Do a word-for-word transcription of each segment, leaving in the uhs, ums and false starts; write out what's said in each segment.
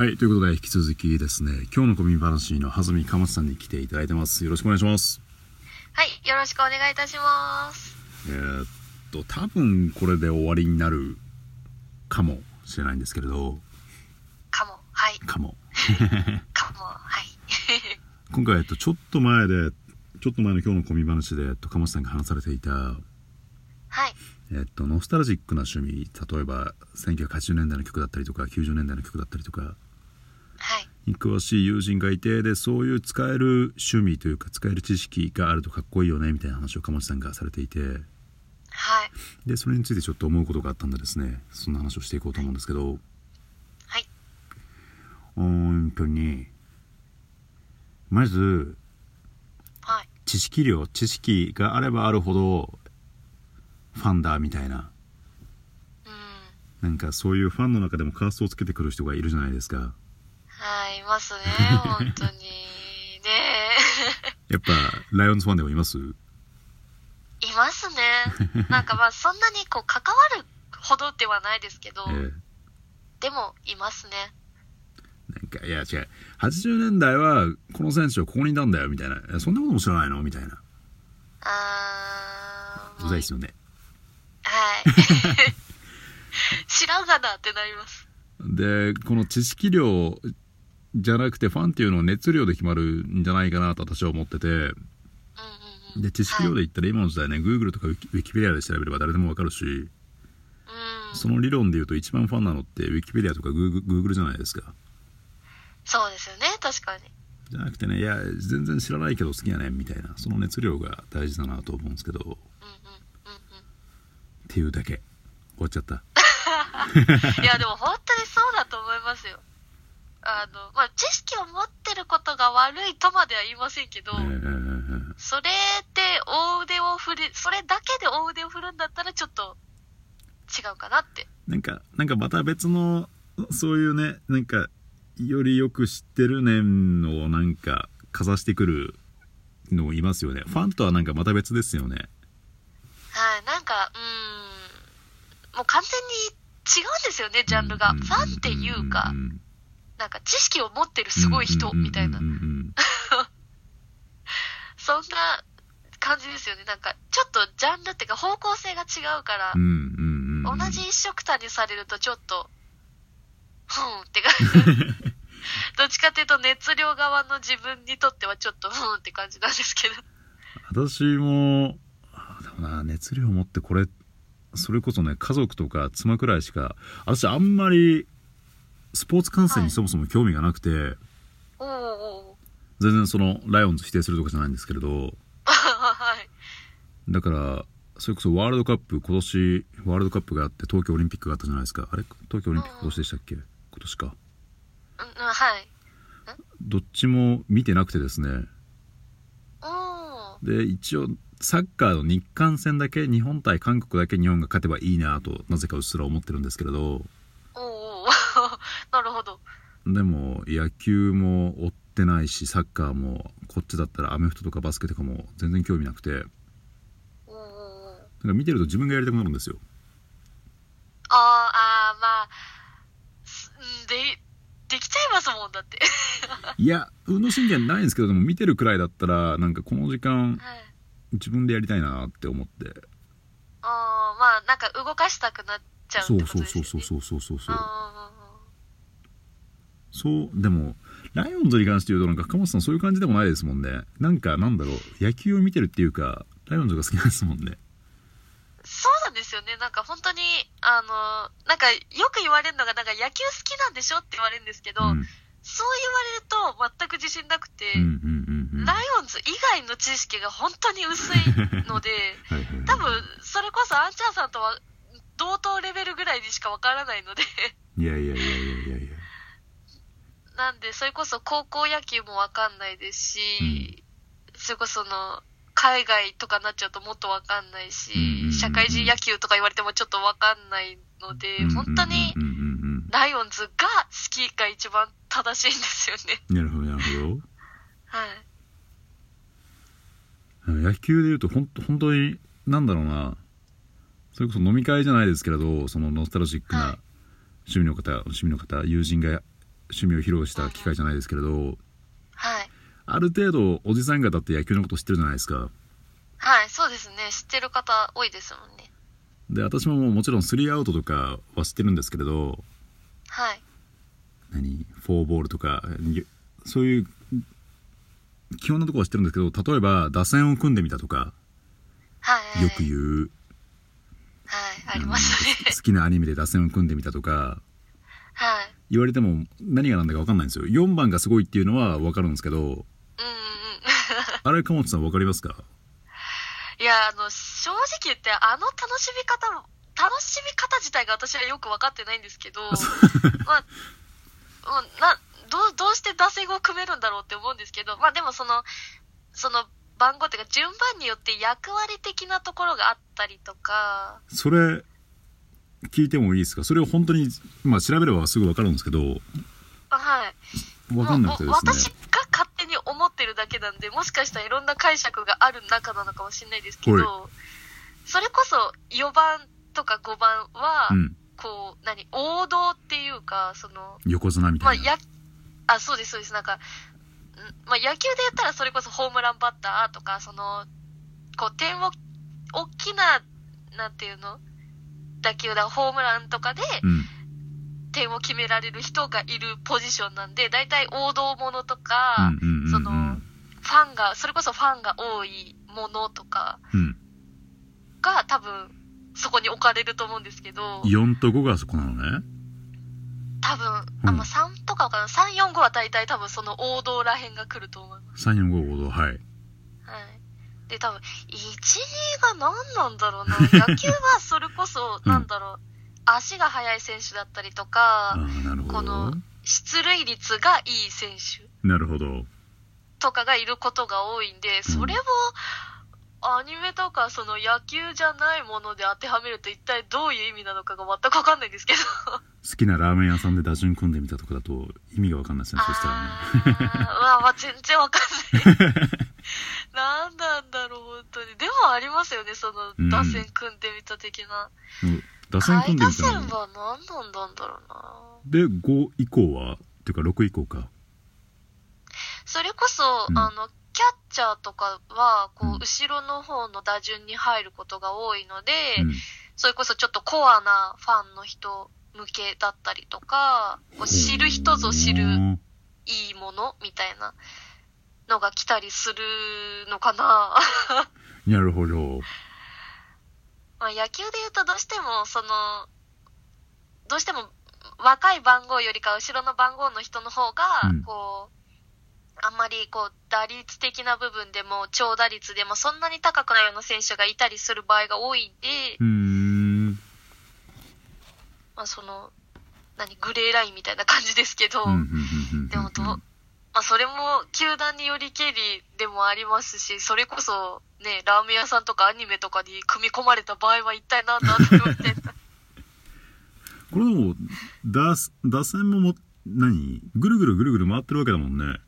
はい、ということで引き続きですね、今日の小耳話のはずみかまつさんに来ていただいてます。よろしくお願いします。はい、よろしくお願いいたします。えー、っと多分これで終わりになるかもしれないんですけれどかもはいかもかもはい今回、えっと、ちょっと前でちょっと前の今日の小耳話で、えっと、かまつさんが話されていた、はい、えっと、ノスタルジックな趣味、例えばせんきゅうひゃくはちじゅうねんだいの曲だったりとかきゅうじゅうねんだいの曲だったりとかに詳しい友人がいて、でそういう使える趣味というか使える知識があるとかっこいいよねみたいな話をかまちさんがされていて、はい、でそれについてちょっと思うことがあったんでですね、そんな話をしていこうと思うんですけど、はい、本当にまず、はい、知識量知識があればあるほどファンだみたいな、うん、なんかそういうファンの中でもカーストをつけてくる人がいるじゃないですか。はい、いますね、本当にねやっぱライオンズファンでもいますいますね。なんかまあそんなにこう関わるほどではないですけど、えー、でもいますね。なんかいや違う、はちじゅうねんだいはこの選手はここにいたんだよみたいな、いやそんなことも知らないのみたいな、あーうざいですよね。はい知らんがなってなります。でこの知識量じゃなくてファンっていうのは熱量で決まるんじゃないかなと私は思ってて、うんうんうん、で知識量で言ったら今の時代ね、はい、Google とかウィキペディアで調べれば誰でも分かるし、うん、その理論で言うと一番ファンなのってウィキペディアとか Google, Google じゃないですか。そうですよね、確かに。じゃなくてね、いや全然知らないけど好きやねみたいな、その熱量が大事だなと思うんですけど、うんうんうんうん、っていうだけ。終わっちゃったいやでも本当にそうだと思いますよ。あの、まあ、知識を持ってることが悪いとまでは言いませんけど、えー、それで大腕を振る、それだけで大腕を振るんだったらちょっと違うかなって、なんか、なんかまた別のそういうね、なんかよりよく知ってる面をなんかかざしてくるのもいますよね。ファンとはなんかまた別ですよね。はい、なんかうん、もう完全に違うんですよね、ジャンルが。ファンっていうか、なんか知識を持ってるすごい人みたいなそんな感じですよね。なんかちょっとジャンルっていうか方向性が違うから、うんうんうんうん、同じ一色たにされるとちょっとふんって感じどっちかというと熱量側の自分にとってはちょっとふんって感じなんですけど私もでもな、熱量を持ってこれそれこそね、家族とか妻くらいしか、私あんまりスポーツ観戦にそもそも興味がなくて、はい、全然そのライオンズ否定するとかじゃないんですけれど、はい、だからそれこそワールドカップ、今年ワールドカップがあって東京オリンピックがあったじゃないですか。あれ東京オリンピック今年でしたっけ、うん、今年か、うん、はい、どっちも見てなくてですね、おで一応サッカーの日韓戦だけ、日本対韓国だけ日本が勝てばいいなとなぜかうっすら思ってるんですけれど、おおなるほど。でも野球も追ってないし、サッカーもこっちだったらアメフトとかバスケとかも全然興味なくて、おなんか見てると自分がやりたくなるんですよ。ああまあでできちゃいますもんだっていや運動神経ないんですけど、でも見てるくらいだったらなんかこの時間、はい、自分でやりたいなって思って、あーまあなんか動かしたくなっちゃうってことですよね。そうそうそうそうそうそうそう。でもライオンズに関して言うとなんかかまつさんそういう感じでもないですもんね。なんかなんだろう、野球を見てるっていうかライオンズが好きなんですもんね。そうなんですよね。なんか本当にあのなんかよく言われるのがなんか野球好きなんでしょって言われるんですけど、うん、そう言われると全く自信なくて、うんうんうん、ライオンズ以外の知識が本当に薄いのではいはい、はい、多分それこそアンチャーさんとは同等レベルぐらいにしかわからないのでいやいやいやいやいやなんでそれこそ高校野球もわかんないですし、うん、それこその海外とかになっちゃうともっとわかんないし、うんうんうんうん、社会人野球とか言われてもちょっとわかんないので、うんうんうんうん、本当にライオンズが好きが一番正しいんですよね。なるほどなるほどはい、野球でいうとほんと本当になんだろうな、それこそ飲み会じゃないですけれど、そのノスタルジックな趣味の方、はい、趣味の方友人が趣味を披露した機会じゃないですけれど、はい、ある程度おじさん方って野球のこと知ってるじゃないですか。はい、そうですね、知ってる方多いですもんね。で、私ももちろんスリーアウトとかは知ってるんですけれど、はい、何フォーボールとかそういう基本のところは知ってるんですけど、例えば打線を組んでみたとか、はい、よく言う、はい、ありますね。好きなアニメで打線を組んでみたとか、はい、言われても何が何だか分かんないんですよ。よんばんがすごいっていうのは分かるんですけど、うんうん、あれ、鴨内さん分かりますか？いや、あの正直言ってあの楽しみ方も楽しみ方自体が私はよく分かってないんですけど、まあもうな ど, どうして打線を組めるんだろうって思うんですけど、まあでもそのその番号っていうか順番によって役割的なところがあったりとか。それ聞いてもいいですか？それを本当に、まあ、調べればすぐ分かるんですけど、はい、分かんなくてですね、私が勝手に思ってるだけなんで、もしかしたらいろんな解釈がある中なのかもしれないですけど、それこそよんばんとかごばんは、うん、こう何王道っていうか、その横綱みたいな、まあ、やあそうですそうです、なんか、まあ、野球で言ったらそれこそホームランバッターとか、そのこう点を大きななんていうの打球だホームランとかで点を決められる人がいるポジションなんで、だいたい王道ものとか、うんうんうんうん、そのファンがそれこそファンが多いものとかが、うん、多分そこに置かれると思うんですけど、よんとごがそこなのね多分、うん、あまあ、さんとかかな、さん、よん、ごは大体多分その王道らへんが来ると思います。さん、よん、ご王道、はい、はい、で多分 いち、に が何なんだろうな野球はそれこそ何だろう、うん、足が速い選手だったりとか、この出塁率がいい選手なるほどとかがいることが多いんで、それを、うん、アニメとかその野球じゃないもので当てはめると一体どういう意味なのかが全く分かんないんですけど好きなラーメン屋さんで打順組んでみたとかだと意味が分かんないですね。そしたらねまあまあ全然分かんないなんなんだろう本当に。でもありますよね、その打線組んでみた的な、うん、打線組んでみたの、下位打線は何なんだろうな。でご以降はっていうかろく以降か、それこそ、うん、あのキャッチャーとかはこう後ろの方の打順に入ることが多いので、うん、それこそちょっとコアなファンの人向けだったりとか、こう知る人ぞ知るいいものみたいなのが来たりするのかななるほど、まあ、野球でいうとどうしてもそのどうしても若い番号よりか後ろの番号の人の方がこう、うん、あんまりこう打率的な部分でも長打率でもそんなに高くないような選手がいたりする場合が多いんで、うーん、まあ、その何グレーラインみたいな感じですけど、でもと、まあ、それも球団によりけりでもありますし、それこそ、ね、ラーメン屋さんとかアニメとかに組み込まれた場合は一体何だって思ってこれでも打、打線もも何ぐるぐるぐるぐる回ってるわけだもんね。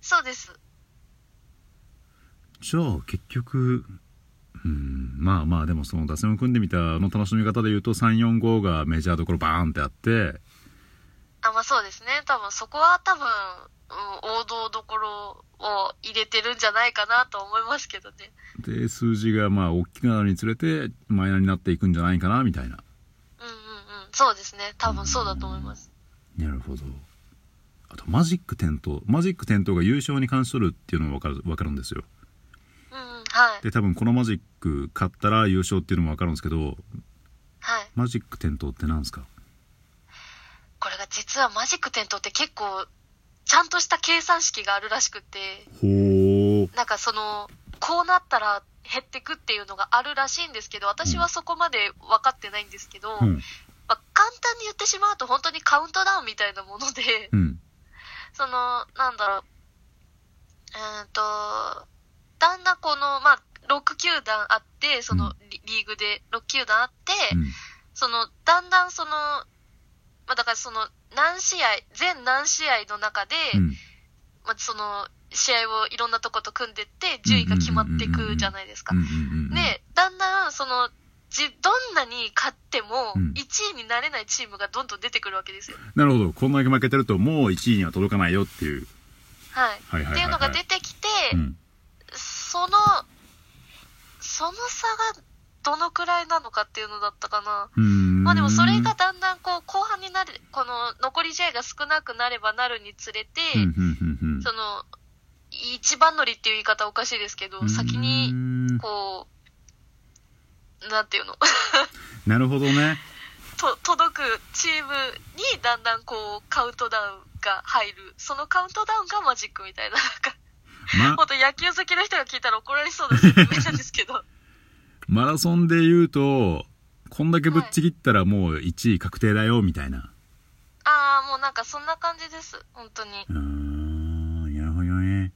そうです。じゃあ結局、うん、まあまあでもその打線を組んでみたの楽しみ方でいうと さん、よん、ご がメジャーどころバーンってあって、あ、まあそうですね、多分そこは多分、うん、王道どころを入れてるんじゃないかなと思いますけどね。で数字がまあ大きくなるにつれてマイナーになっていくんじゃないかなみたいな。うんうんうん、そうですね、多分そうだと思います。なるほど。あとマジック点灯、マジック点灯が優勝に関しとるっていうのも分かる、分かるんですよ、うん、はい、で多分このマジック勝ったら優勝っていうのも分かるんですけど、はい、マジック点灯って何ですか？これが実はマジック点灯って結構ちゃんとした計算式があるらしくて、ほう、なんかそのこうなったら減ってくっていうのがあるらしいんですけど、私はそこまで分かってないんですけど、うん、まあ、簡単に言ってしまうと本当にカウントダウンみたいなもので、うん、そのなんだろう、うんとだんだんこの、まあ、ろく球団あって、その リ, リーグでろく球団あって、うん、そのだんだんその、まあ、だからその何試合全何試合の中で、うん、まあ、その試合をいろんなとこと組んでって順位が決まっていくじゃないですか。でだんだんそのじどんなに勝ってもいちいになれないチームがどんどん出てくるわけですよ、うん、なるほど。こんだけ負けてるともういちいには届かないよっていう、はいはいはいはいはい、っていうのが出てきて、うん、そのその差がどのくらいなのかっていうのだったかな。うーん、まあ、でもそれがだんだんこう後半になる、この残り試合が少なくなればなるにつれて、その一番乗りっていう言い方はおかしいですけど、先にこうなんていうのなるほどねと届くチームにだんだんこうカウントダウンが入る、そのカウントダウンがマジックみたいな、なんか、ま、本当野球好きの人が聞いたら怒られそうですなんですけどマラソンで言うとこんだけぶっちぎったらもういちい確定だよみたいな、はい、ああもうなんかそんな感じです、本当に。うーん、なるほどね。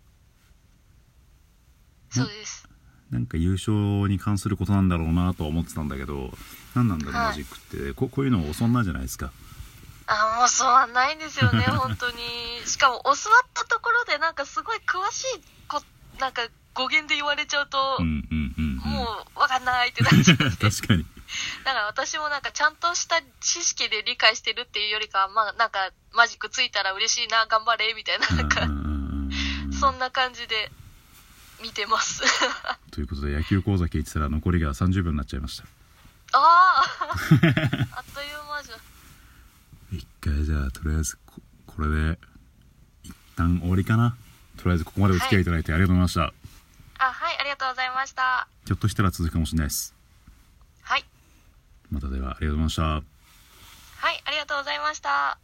そうです。なんか優勝に関することなんだろうなとは思ってたんだけど、何なんだろう、はい、マジックって こ, こういうのを教んないじゃないですか。ああもうそうはないんですよね本当に。しかも教わったところでなんかすごい詳しいこなんか語源で言われちゃうと、うんうんうんうん、もうわかんないってなっちゃって確かに。だから私もなんかちゃんとした知識で理解してるっていうよりかは、まあ、なんかマジックついたら嬉しいな頑張れみたいな、なんかそんな感じで見てますということで野球講座聞いてたら残りがさんじゅうびょうになっちゃいました。あああっという間じゃ一回じゃあとりあえず こ, これで一旦終わりかな。とりあえずここまでお付き合いいただいてありがとうございました、はいあ、はい、ありがとうございました。ひょっとしたら続くかもしれないです。はい。またではありがとうございました。はい、ありがとうございました。